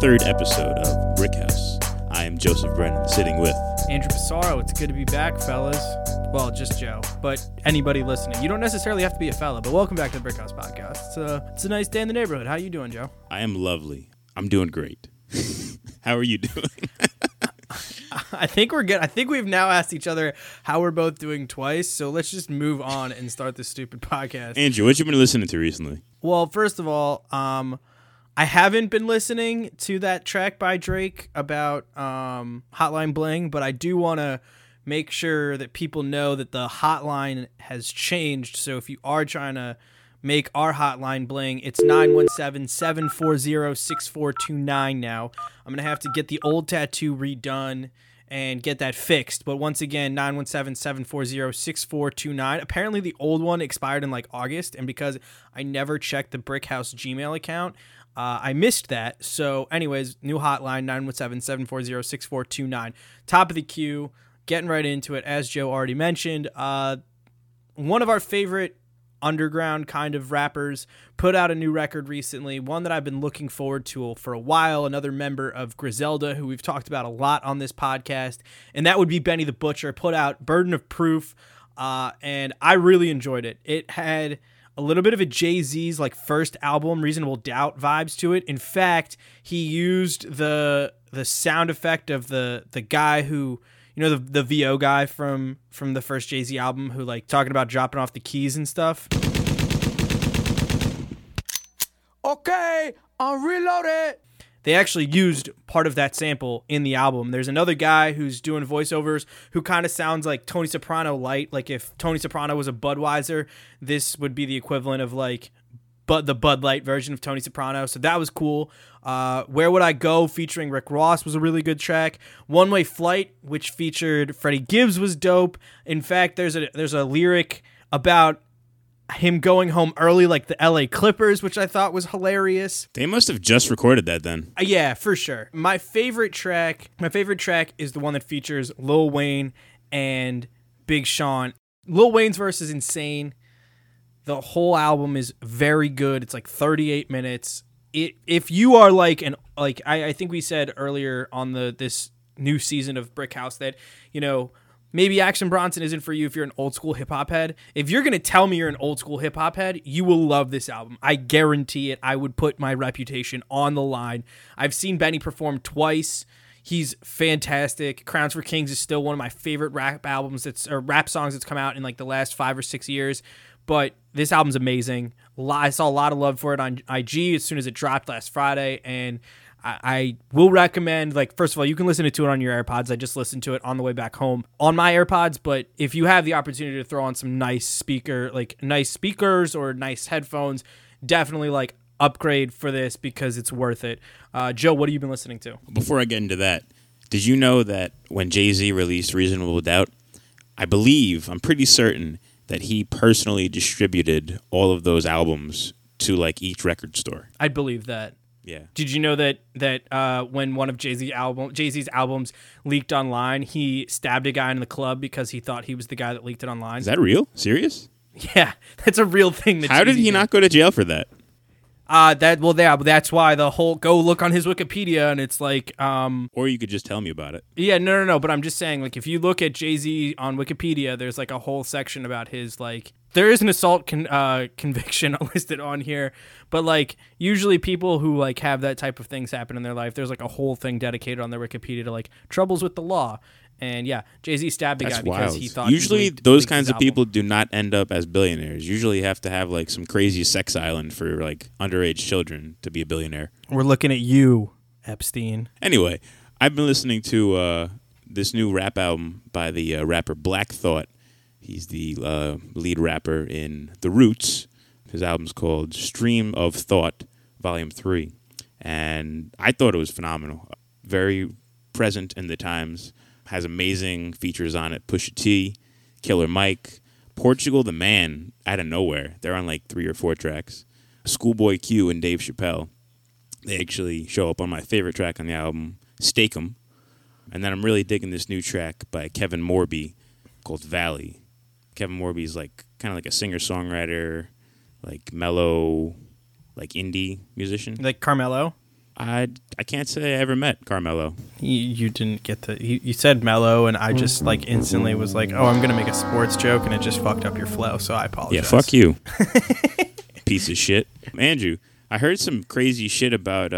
third episode of BrickHouse. I am Joseph Brennan, sitting with Andrew Passaro. It's good to be back, fellas. Well, just Joe, but anybody listening. You don't necessarily have to be a fella, but welcome back to the BrickHouse podcast. It's a nice day in the neighborhood. How you doing, Joe? I am lovely. I'm doing great. How are you doing? I think we're good. I think we've now asked each other how we're both doing twice, so let's just move on and start this stupid podcast. Andrew, what you been listening to recently? Well, first of all, I haven't been listening to that track by Drake about Hotline Bling, but I do want to make sure that people know that the hotline has changed, so if you are trying to make our hotline bling, it's 917-740-6429 now. I'm going to have to get the old tattoo redone and get that fixed. But once again, 917-740-6429. Apparently the old one expired in like August, and because I never checked the BrickHouse Gmail account, I missed that. So anyways, new hotline, 917-740-6429. Top of the queue, getting right into it. As Joe already mentioned, one of our favorite underground kind of rappers put out a new record recently, one that I've been looking forward to for a while, another member of Griselda who we've talked about a lot on this podcast, and that would be Benny the Butcher. Put out Burden of Proof, and I really enjoyed it. It had a little bit of a Jay-Z's like first album, Reasonable Doubt vibes to it. In fact, he used the sound effect of the guy who, you know, the VO guy from the first Jay-Z album who, like, talking about dropping off the keys and stuff. Okay, I'm reloaded. They actually used part of that sample in the album. There's another guy who's doing voiceovers who kind of sounds like Tony Soprano light. Like, if Tony Soprano was a Budweiser, this would be the equivalent of, like, but the Bud Light version of Tony Soprano. So that was cool. Where Would I Go featuring Rick Ross was a really good track. One Way Flight, which featured Freddie Gibbs, was dope. In fact, there's a lyric about him going home early like the LA Clippers, which I thought was hilarious. They must have just recorded that then. Yeah, for sure. My favorite track is the one that features Lil Wayne and Big Sean. Lil Wayne's verse is insane. The whole album is very good. It's like 38 minutes. If you are like I think we said earlier on this new season of BrickHouse that, you know, maybe Action Bronson isn't for you if you're an old school hip hop head. If you're gonna tell me you're an old school hip hop head, you will love this album. I guarantee it. I would put my reputation on the line. I've seen Benny perform twice. He's fantastic. Crowns for Kings is still one of my favorite rap songs that's come out in like the last 5 or 6 years. But this album's amazing. I saw a lot of love for it on IG as soon as it dropped last Friday, and I will recommend, like, first of all, you can listen to it on your AirPods. I just listened to it on the way back home on my AirPods, but if you have the opportunity to throw on some nice speakers or nice headphones, definitely, like, upgrade for this because it's worth it. Joe, what have you been listening to? Before I get into that, did you know that when Jay-Z released Reasonable Doubt, I'm pretty certain that he personally distributed all of those albums to, like, each record store? I believe that. Yeah. Did you know that when one of Jay-Z's albums leaked online, he stabbed a guy in the club because he thought he was the guy that leaked it online? Is that real? Serious? Yeah, that's a real thing. How did he not go to jail for that? That's why the whole go look on his Wikipedia and it's like, or you could just tell me about it. Yeah, no. But I'm just saying, like, if you look at Jay-Z on Wikipedia, there's like a whole section about his, like, there is an assault conviction listed on here, but like usually people who like have that type of things happen in their life, there's like a whole thing dedicated on their Wikipedia to like troubles with the law. And yeah, Jay-Z stabbed the guy because he thought. Usually those kinds of people do not end up as billionaires. Usually you have to have like some crazy sex island for like underage children to be a billionaire. We're looking at you, Epstein. Anyway, I've been listening to this new rap album by the rapper Black Thought. He's the lead rapper in The Roots. His album's called Stream of Thought, Volume 3. And I thought it was phenomenal. Very present in the times. Has amazing features on it. Pusha T, Killer Mike, Portugal the Man, out of nowhere. They're on like 3 or 4 tracks. Schoolboy Q and Dave Chappelle. They actually show up on my favorite track on the album, Stake 'Em. And then I'm really digging this new track by Kevin Morby called Valley. Kevin Morby's like kind of like a singer-songwriter, like mellow, like indie musician. Like Carmelo? I can't say I ever met Carmelo. You didn't get the... You said mellow, and I just like instantly was like, oh, I'm going to make a sports joke, and it just fucked up your flow, so I apologize. Yeah, fuck you. Piece of shit. Andrew, I heard some crazy shit about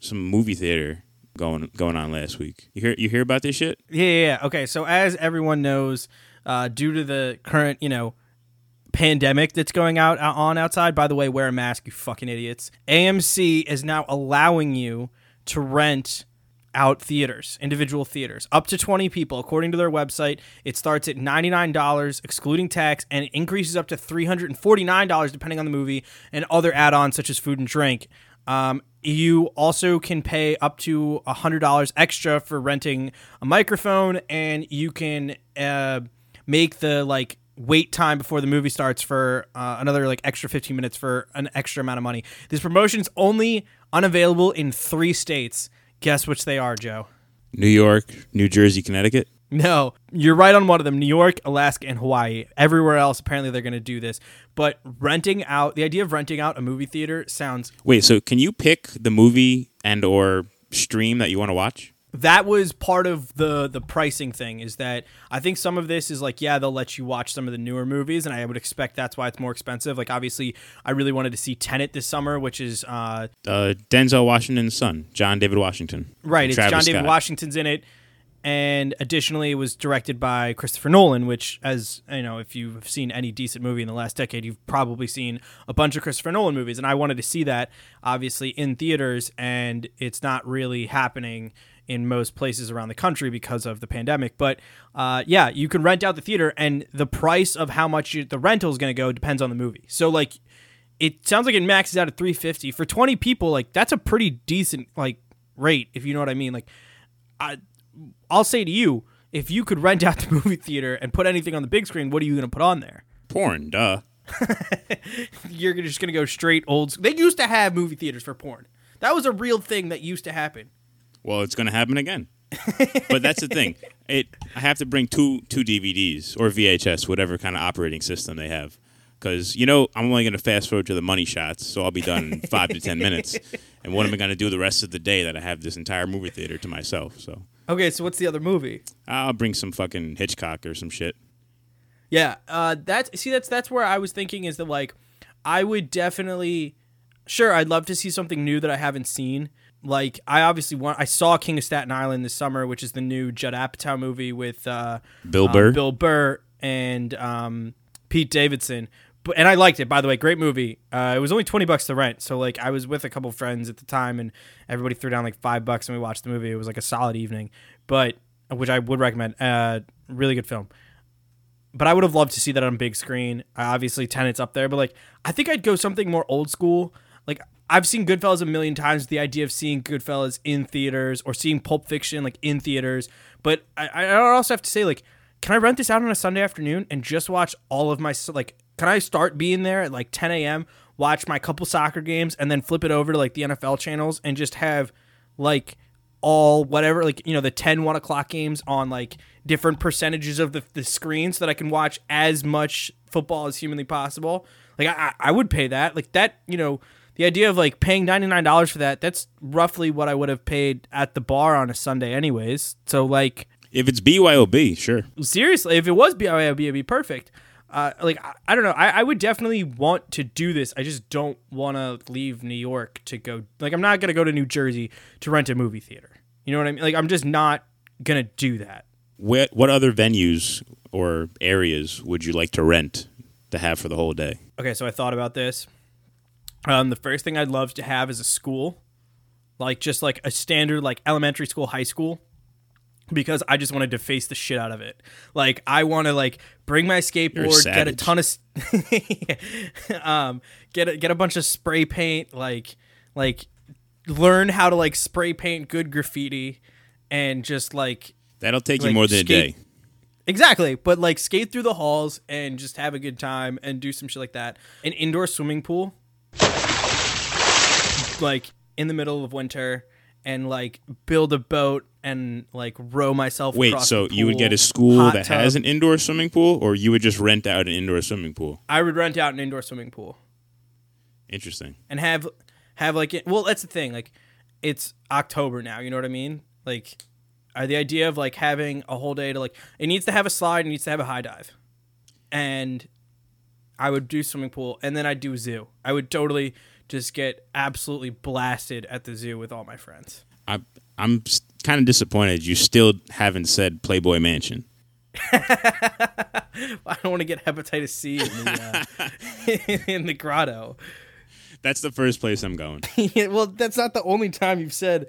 some movie theater going on last week. You hear about this shit? Yeah. Okay, so as everyone knows, due to the current, pandemic that's going on outside. By the way, wear a mask, you fucking idiots. AMC is now allowing you to rent out theaters, individual theaters, up to 20 people. According to their website, it starts at $99, excluding tax, and it increases up to $349, depending on the movie, and other add-ons such as food and drink. You also can pay up to $100 extra for renting a microphone, and you can make the, wait time before the movie starts for another extra 15 minutes for an extra amount of money. This promotion's only unavailable in 3 states. Guess which they are, Joe? New York, New Jersey, Connecticut? No, you're right on one of them. New York, Alaska, and Hawaii. Everywhere else, apparently they're going to do this. But the idea of renting out a movie theater sounds... Wait, so can you pick the movie and or stream that you want to watch? That was part of the pricing thing, is that I think some of this is they'll let you watch some of the newer movies, and I would expect that's why it's more expensive. Obviously, I really wanted to see Tenet this summer, which is... Denzel Washington's son, John David Washington. Right, it's Travis John David Scott. Washington's in it, and additionally, it was directed by Christopher Nolan, which, as you know, if you've seen any decent movie in the last decade, you've probably seen a bunch of Christopher Nolan movies, and I wanted to see that, obviously, in theaters, and it's not really happening in most places around the country because of the pandemic. But you can rent out the theater, and the price of how much the rental is going to go depends on the movie. So it sounds like it maxes out at $350 for 20 people. That's a pretty decent rate, if you know what I mean. I'll say to you, if you could rent out the movie theater and put anything on the big screen, what are you going to put on there? Porn, duh. You're just going to go straight old. They used to have movie theaters for porn. That was a real thing that used to happen. Well, it's going to happen again. But that's the thing. I have to bring two DVDs or VHS, whatever kind of operating system they have. Because, I'm only going to fast forward to the money shots, so I'll be done in 5 to 10 minutes. And what am I going to do the rest of the day that I have this entire movie theater to myself? So okay, so what's the other movie? I'll bring some fucking Hitchcock or some shit. Yeah, that's where I was thinking is that, I would definitely... Sure, I'd love to see something new that I haven't seen. I saw King of Staten Island this summer, which is the new Judd Apatow movie with Bill Burr and Pete Davidson. And I liked it, by the way. Great movie. It was only $20 to rent. So I was with a couple friends at the time, and everybody threw down $5 and we watched the movie. It was a solid evening, but which I would recommend. Really good film. But I would have loved to see that on big screen. Obviously, Tenet's up there, but I think I'd go something more old school. I've seen Goodfellas a million times. The idea of seeing Goodfellas in theaters or seeing Pulp Fiction in theaters. But I also have to say, can I rent this out on a Sunday afternoon and just watch all of my can I start being there at 10 a.m., watch my couple soccer games, and then flip it over to the NFL channels and just have all whatever the 10 1 o'clock games on different percentages of the screen so that I can watch as much football as humanly possible. I would pay that The idea of paying $99 for that's roughly what I would have paid at the bar on a Sunday anyways. So if it's BYOB, sure. Seriously, if it was BYOB, it'd be perfect. I don't know. I would definitely want to do this. I just don't want to leave New York to go. I'm not going to go to New Jersey to rent a movie theater. You know what I mean? I'm just not going to do that. What other venues or areas would you like to rent to have for the whole day? Okay, so I thought about this. The first thing I'd love to have is a school, just a standard, elementary school, high school, because I just want to deface the shit out of it. I want to bring my skateboard, get a ton of, get a bunch of spray paint, learn how to spray paint good graffiti, and just that'll take you more than a day. Exactly, but skate through the halls and just have a good time and do some shit like that. An indoor swimming pool. In the middle of winter, and build a boat and row myself. Wait, across so the pool, you would get a school that tub. Has an indoor swimming pool, or you would just rent out an indoor swimming pool? I would rent out an indoor swimming pool. Interesting. And have that's the thing. it's October now, you know what I mean? Like, the idea of, like, having a whole day to, like, it needs to have a slide, it needs to have a high dive. And I would do swimming pool, and then I'd do zoo. I would totally just get absolutely blasted at the zoo with all my friends. I'm kind of disappointed you still haven't said Playboy Mansion. I don't want to get hepatitis C in the grotto. That's the first place I'm going. Yeah, well, that's not the only time you've said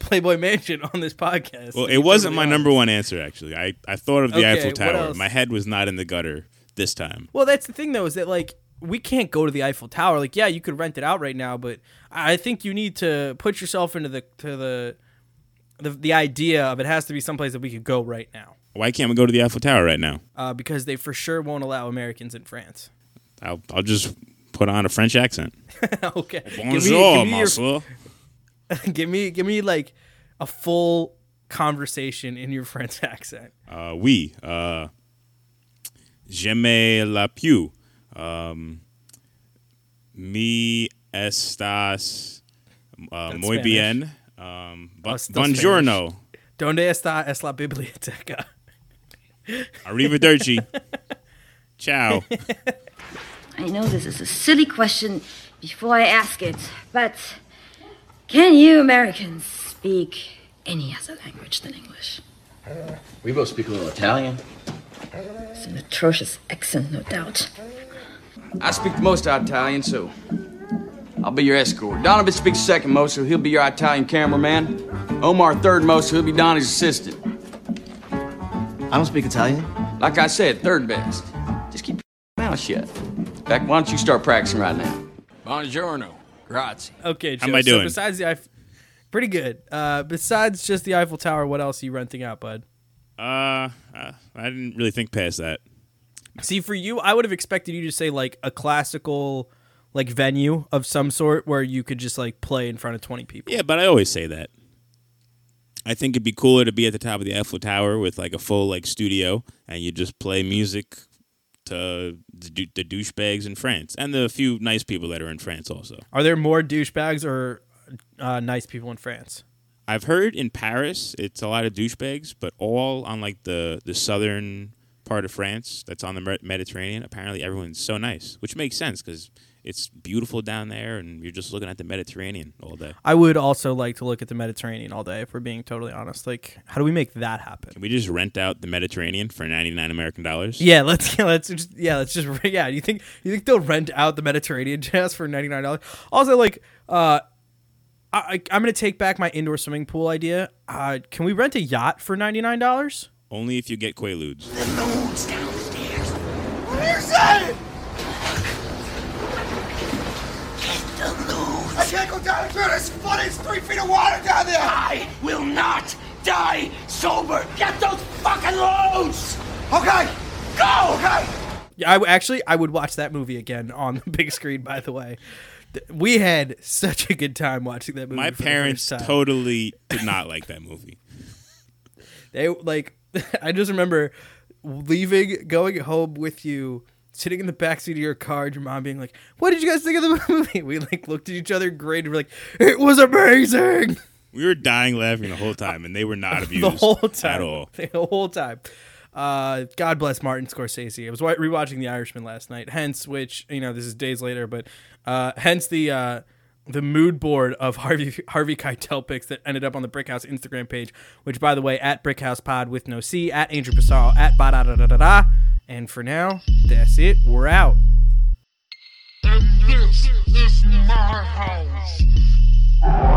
Playboy Mansion on this podcast. Well, it wasn't my number one answer, actually. I thought of the Eiffel Tower. My head was not in the gutter this time. Well, that's the thing, though, is that, like, we can't go to the Eiffel Tower. Like, yeah, you could rent it out right now, but I think you need to put yourself into the idea of it has to be someplace that we could go right now. Why can't we go to the Eiffel Tower right now? Because they for sure won't allow Americans in France. I'll just put on a French accent. Okay. Bonjour, monsieur. Give me like a full conversation in your French accent. Oui. J'aime la peau. Me estas muy bien. Buongiorno. Donde está es la biblioteca? Arrivederci. Ciao. I know this is a silly question before I ask it, but can you Americans speak any other language than English? We both speak a little Italian. It's an atrocious accent, no doubt. I speak the most Italian, so I'll be your escort. Donovan speaks second most, so he'll be your Italian cameraman. Omar third most, so he'll be Donnie's assistant. I don't speak Italian. Like I said, third best. Just keep your mouth shut. In fact, why don't you start practicing right now? Buongiorno. Grazie. Okay, Joe, how am I doing? So besides the Eiffel... Pretty good. Besides just the Eiffel Tower, what else are you renting out, bud? I didn't really think past that. See, for you, I would have expected you to say, like, a classical, like, venue of some sort where you could just, like, play in front of 20 people. Yeah, but I always say that. I think it'd be cooler to be at the top of the Eiffel Tower with, like, a full, like, studio, and you just play music to the douchebags in France and the few nice people that are in France also. Are there more douchebags or nice people in France? I've heard in Paris it's a lot of douchebags, but all on like the southern part of France that's on the Mediterranean, apparently everyone's so nice, which makes sense because it's beautiful down there and you're just looking at the Mediterranean all day. I would also like to look at the Mediterranean all day if we're being totally honest. Like, how do we make that happen? Can we just rent out the Mediterranean for $99 American? Yeah, let's just you think they'll rent out the Mediterranean just for $99? Also, like, I'm going to take back my indoor swimming pool idea. Can we rent a yacht for $99? Only if you get Quaaludes. The load's downstairs. What do you say? I can't go down into this flooded 3 feet of water down there! I will not die sober! Get those fucking loads! Okay! Go! Okay! Yeah, I would watch that movie again on the big screen, by the way. We had such a good time watching that movie. My parents totally did not like that movie. They, like, I just remember going home with you, sitting in the backseat of your car, and your mom being like, "What did you guys think of the movie?" We, like, looked at each other, and we're like, "It was amazing." We were dying laughing the whole time, and they were not abused the whole time. At all. The whole time. God bless Martin Scorsese. I was rewatching The Irishman last night, hence which, you know, this is days later, but hence the mood board of Harvey Keitel pics that ended up on the BrickHouse Instagram page, which, by the way, at BrickHousePod with no C, at Andrew Passaro, at ba-da-da-da-da-da. And for now, that's it. We're out. And this is my house.